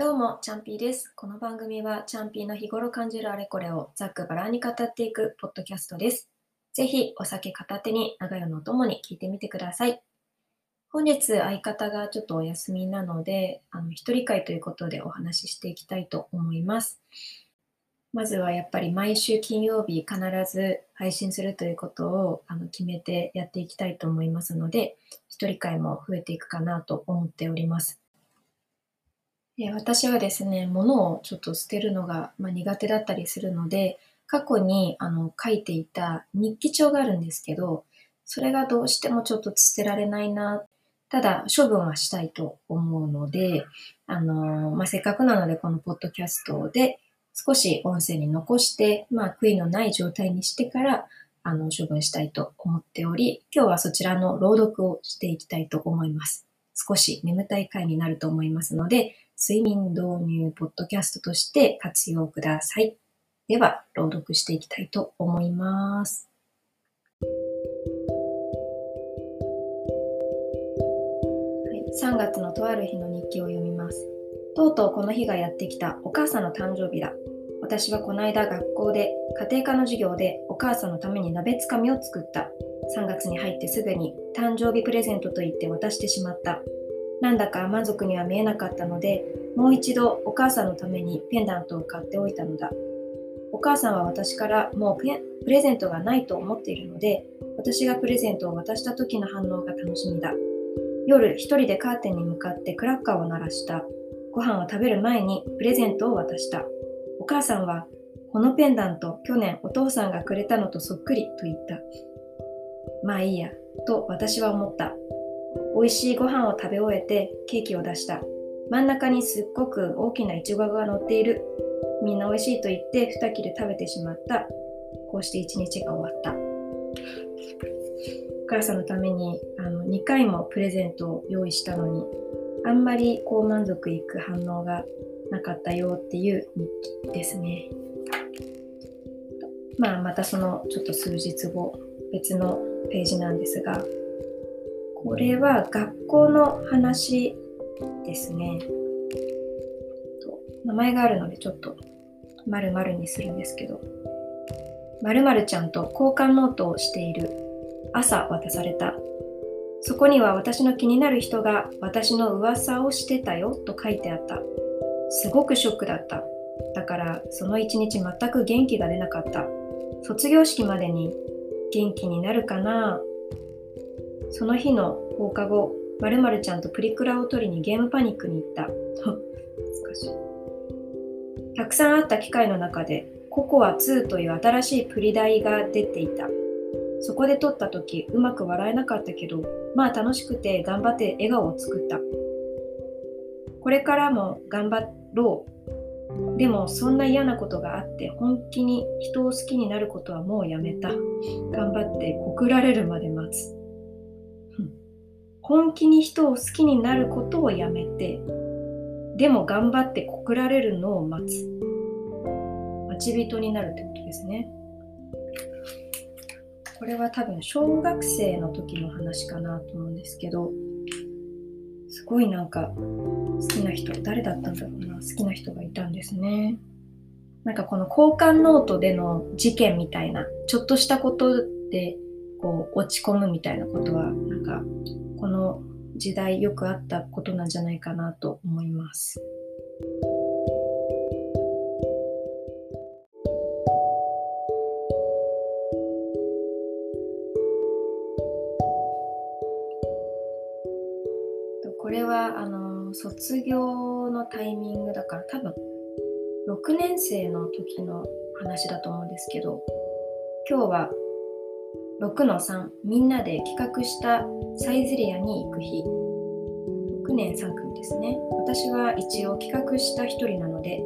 どうも、チャンピーです。この番組は、チャンピーの日頃感じるあれこれをざっくばらんに語っていくポッドキャストです。ぜひ、お酒片手に長夜のお供に聞いてみてください。本日、相方がちょっとお休みなので、一人会ということでお話ししていきたいと思います。まずはやっぱり毎週金曜日必ず配信するということを決めてやっていきたいと思いますので、一人会も増えていくかなと思っております。私はですね、物をちょっと捨てるのが苦手だったりするので、過去に書いていた日記帳があるんですけど、それがどうしてもちょっと捨てられないな。ただ処分はしたいと思うので、せっかくなのでこのポッドキャストで少し音声に残して、悔いのない状態にしてから処分したいと思っており、今日はそちらの朗読をしていきたいと思います。少し眠たい回になると思いますので、睡眠導入ポッドキャストとして活用ください。では、朗読していきたいと思います。3月のとある日の日記を読みます。とうとうこの日がやってきた。お母さんの誕生日だ。私はこの間学校で家庭科の授業でお母さんのために鍋つかみを作った。3月に入ってすぐに誕生日プレゼントと言って渡してしまった。なんだか満足には見えなかったので、もう一度お母さんのためにペンダントを買っておいたのだ。お母さんは私からもうプレゼントがないと思っているので、私がプレゼントを渡した時の反応が楽しみだ。夜一人でカーテンに向かってクラッカーを鳴らした。ご飯を食べる前にプレゼントを渡した。お母さんは、このペンダント、去年お父さんがくれたのとそっくりと言った。まあいいや、と私は思った。美味しいご飯を食べ終えてケーキを出した。真ん中にすっごく大きなイチゴが乗っている。みんな美味しいと言って2切れ食べてしまった。こうして一日が終わった。お母さんのために2回もプレゼントを用意したのに、あんまり満足いく反応がなかったよっていう日記ですね。またそのちょっと数日後、別のページなんですが、これは学校の話ですね。名前があるのでちょっと〇〇にするんですけど、〇〇ちゃんと交換ノートをしている。朝渡された。そこには私の気になる人が私の噂をしてたよと書いてあった。すごくショックだった。だからその一日全く元気が出なかった。卒業式までに元気になるかな。その日の放課後、〇〇ちゃんとプリクラを取りにゲームパニックに行った。難しい。たくさんあった機械の中でココア2という新しいプリ台が出ていた。そこで撮った時、うまく笑えなかったけど、楽しくて頑張って笑顔を作った。これからも頑張ろう。でもそんな嫌なことがあって本気に人を好きになることはもうやめた。頑張って告られるまで待つ。本気に人を好きになることをやめて、でも頑張って告られるのを待つ。待ち人になるってことですね。これは多分小学生の時の話かなと思うんですけど、すごい好きな人、誰だったんだろうな、好きな人がいたんですね。この交換ノートでの事件みたいな、ちょっとしたことで落ち込むみたいなことは、この時代よくあったことなんじゃないかなと思います。これは卒業のタイミングだから、多分6年生の時の話だと思うんですけど、今日は 6-3 みんなで企画したサイゼリアに行く日。6年3組ですね。私は一応企画した一人なので、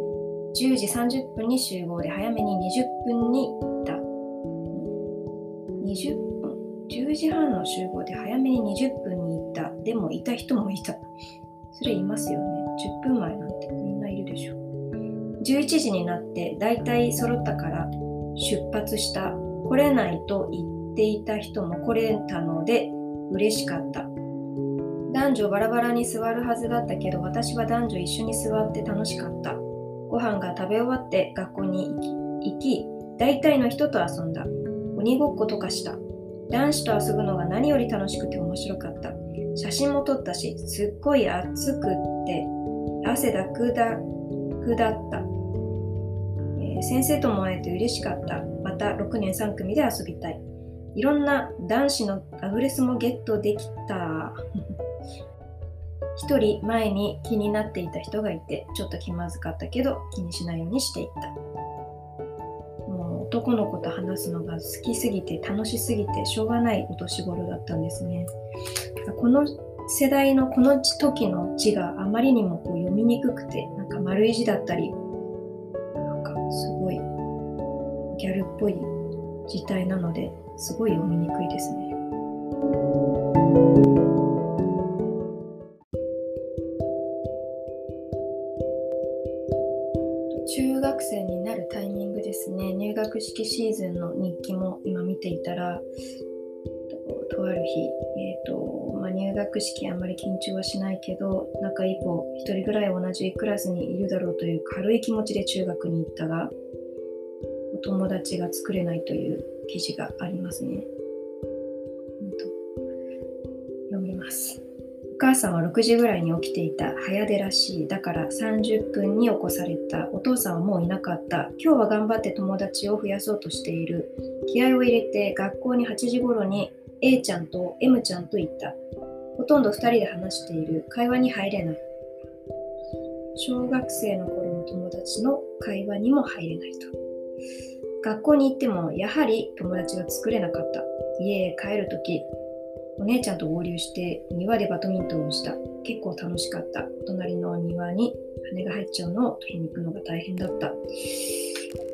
10時30分に集合で早めに20分に行った。10時半の集合で早めに20分に行った。でもいた人もいた。それいますよね。10分前なんてみんないるでしょ。11時になってだいたい揃ったから出発した。来れないと言っていた人も来れたので嬉しかった。男女バラバラに座るはずだったけど、私は男女一緒に座って楽しかった。ご飯が食べ終わって学校に行き、大体の人と遊んだ。鬼ごっことかした。男子と遊ぶのが何より楽しくて面白かった。写真も撮ったし、すっごい暑くって汗だくだくだった。先生とも会えて嬉しかった。また6年3組で遊びたい。いろんな男子のアドレスもゲットできた。一人前に気になっていた人がいて、ちょっと気まずかったけど気にしないようにしていった。もう男の子と話すのが好きすぎて楽しすぎてしょうがないお年頃だったんですね。この世代のこの時の字があまりにもこう読みにくくて、なんか丸い字だったり、なんかすごいギャルっぽい字体なので、すごい読みにくいですね。中学生になるタイミングですね。入学式シーズンの日記も今見ていたら、とある日、入学式あんまり緊張はしないけど、中一歩一人ぐらい同じクラスにいるだろうという軽い気持ちで中学に行ったが、お友達が作れないという記事がありますね。読みます。お母さんは6時ぐらいに起きていた。早出らしい。だから30分に起こされた。お父さんはもういなかった。今日は頑張って友達を増やそうとしている。気合を入れて学校に8時頃に A ちゃんと M ちゃんと行った。ほとんど2人で話している。会話に入れない。小学生の頃の友達の会話にも入れないと。学校に行ってもやはり友達が作れなかった。家へ帰るとき、お姉ちゃんと合流して庭でバドミントンをした。結構楽しかった。隣の庭に羽が入っちゃうのを取りに行くのが大変だった。こ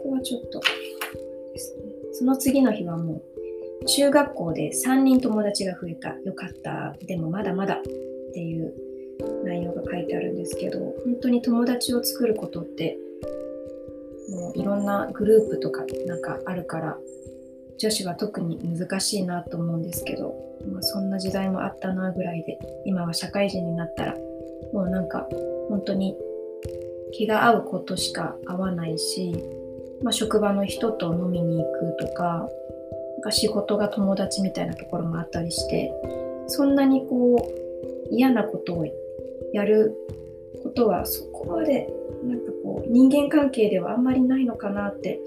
こはちょっとですね。その次の日はもう中学校で3人友達が増えた。よかった。でもまだまだっていう内容が書いてあるんですけど、本当に友達を作ることってもういろんなグループとかなんかあるから、女子は特に難しいなと思うんですけど、そんな時代もあったなぐらいで、今は社会人になったらもうなんか本当に気が合うことしか合わないし、職場の人と飲みに行くとか、なんか仕事が友達みたいなところもあったりして、そんなにこう嫌なことをやることはそこまでなんかこう人間関係ではあんまりないのかなって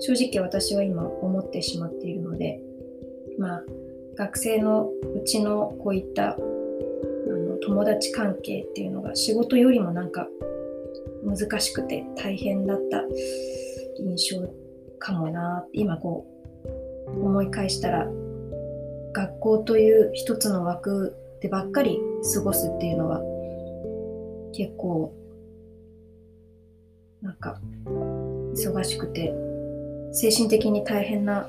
正直私は今思ってしまっているので、学生のうちのこういった友達関係っていうのが仕事よりもなんか難しくて大変だった印象かもな。今こう思い返したら、学校という一つの枠でばっかり過ごすっていうのは結構なんか忙しくて精神的に大変な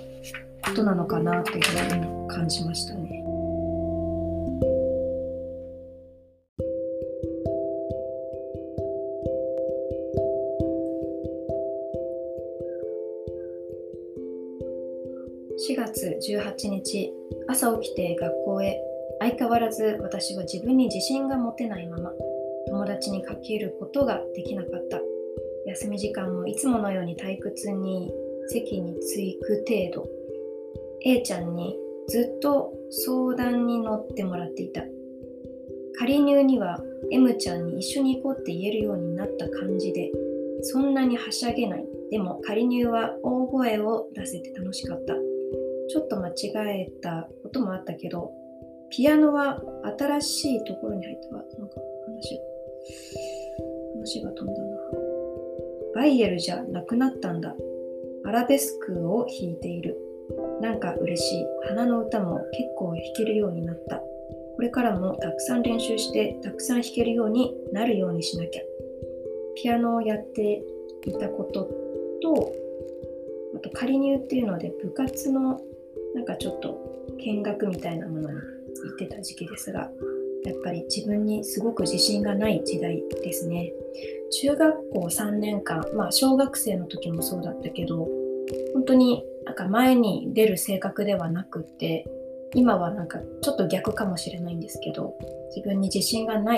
ことなのかなっていうふうに感じましたね。4月18日、朝起きて学校へ。相変わらず私は自分に自信が持てないまま、友達にかけることができなかった。休み時間もいつものように退屈に席に着く程度。 A ちゃんにずっと相談に乗ってもらっていた。仮入には M ちゃんに一緒に行こうって言えるようになった感じで、そんなにはしゃげない。でも仮入は大声を出せて楽しかった。ちょっと間違えたこともあったけど、ピアノは新しいところに入ったわ。なんか話が飛んだな。バイエルじゃなくなったんだ。アラベスクを弾いている。なんか嬉しい。花の歌も結構弾けるようになった。これからもたくさん練習してたくさん弾けるようになるようにしなきゃ。ピアノをやっていたことと、あと仮入っていうので部活のなんかちょっと見学みたいなものに行ってた時期ですが、やっぱり自分にすごく自信がない時代ですね。中学校3年間、小学生の時もそうだったけど、本当になんか前に出る性格ではなくて、今はなんかちょっと逆かもしれないんですけど、自分に自信がな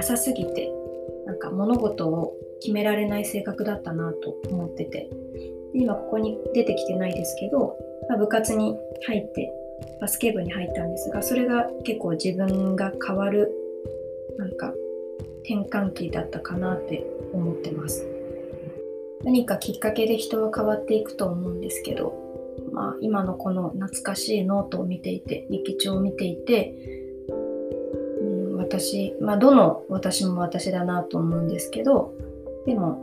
さすぎて、なんか物事を決められない性格だったなと思ってて、今ここに出てきてないですけど、部活に入ってバスケ部に入ったんですが、それが結構自分が変わるなんか転換期だったかなって思ってます。何かきっかけで人は変わっていくと思うんですけど、今のこの懐かしいノートを見ていて、日記帳を見ていて、私も私だなと思うんですけど、でも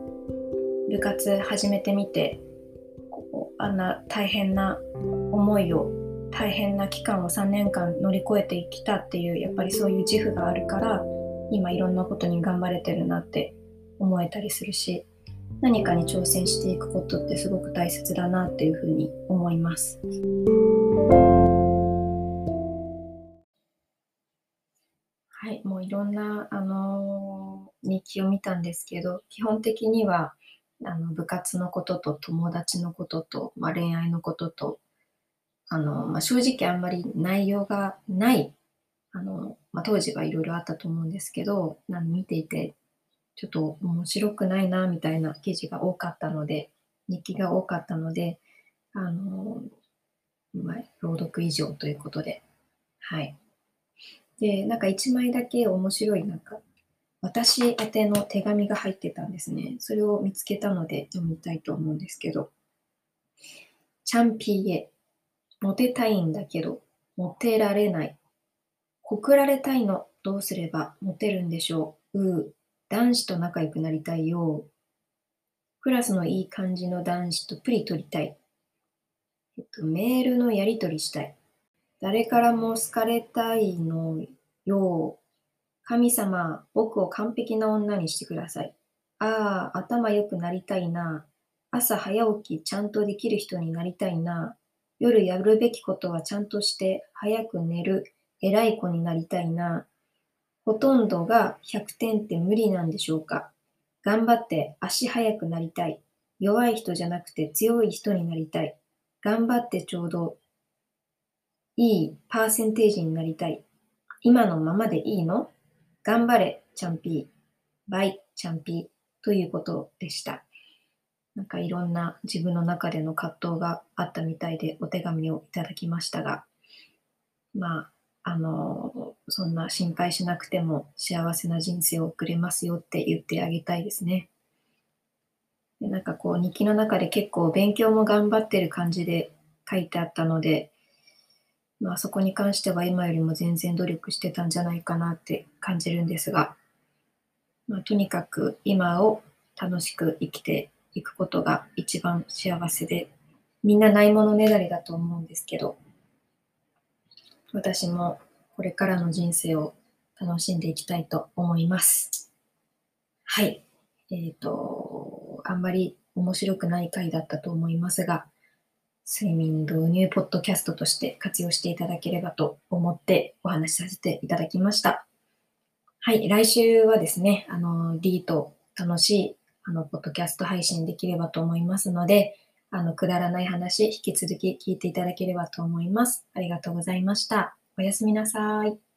部活始めてみて、あんな大変な思いを、大変な期間を3年間乗り越えてきたっていう、やっぱりそういう自負があるから、今いろんなことに頑張れてるなって思えたりするし、何かに挑戦していくことってすごく大切だなっていうふうに思います。はい、もういろんな、日記を見たんですけど、基本的には部活のことと友達のことと、恋愛のことと、正直あんまり内容がない、当時はいろいろあったと思うんですけど、見ていてちょっと面白くないなみたいな記事が多かったので、日記が多かったので、朗読以上ということで、はい。で、なんか1枚だけ面白い、なんか私宛ての手紙が入ってたんですね。それを見つけたので読みたいと思うんですけど、チャンピーへ、モテたいんだけどモテられない、告られたいの、どうすればモテるんでしょう。男子と仲良くなりたいよ、クラスのいい感じの男子とプリ取りたい、メールのやり取りしたい、誰からも好かれたいのよ、神様、僕を完璧な女にしてください。ああ、頭良くなりたいな。朝早起きちゃんとできる人になりたいな。夜やるべきことはちゃんとして、早く寝る、偉い子になりたいな。ほとんどが100点って無理なんでしょうか。頑張って足早くなりたい。弱い人じゃなくて強い人になりたい。頑張ってちょうどいいパーセンテージになりたい。今のままでいいの？頑張れ、チャンピー。バイ、チャンピー。ということでした。なんかいろんな自分の中での葛藤があったみたいで、お手紙をいただきましたが、そんな心配しなくても幸せな人生を送れますよって言ってあげたいですね。で、なんかこう日記の中で結構勉強も頑張ってる感じで書いてあったので、そこに関しては今よりも全然努力してたんじゃないかなって感じるんですが、とにかく今を楽しく生きていくことが一番幸せで、みんなないものねだりだと思うんですけど、私もこれからの人生を楽しんでいきたいと思います。はい。あんまり面白くない回だったと思いますが、睡眠導入ポッドキャストとして活用していただければと思ってお話しさせていただきました。はい、来週はですね、D と楽しいポッドキャスト配信できればと思いますので、くだらない話、引き続き聞いていただければと思います。ありがとうございました。おやすみなさい。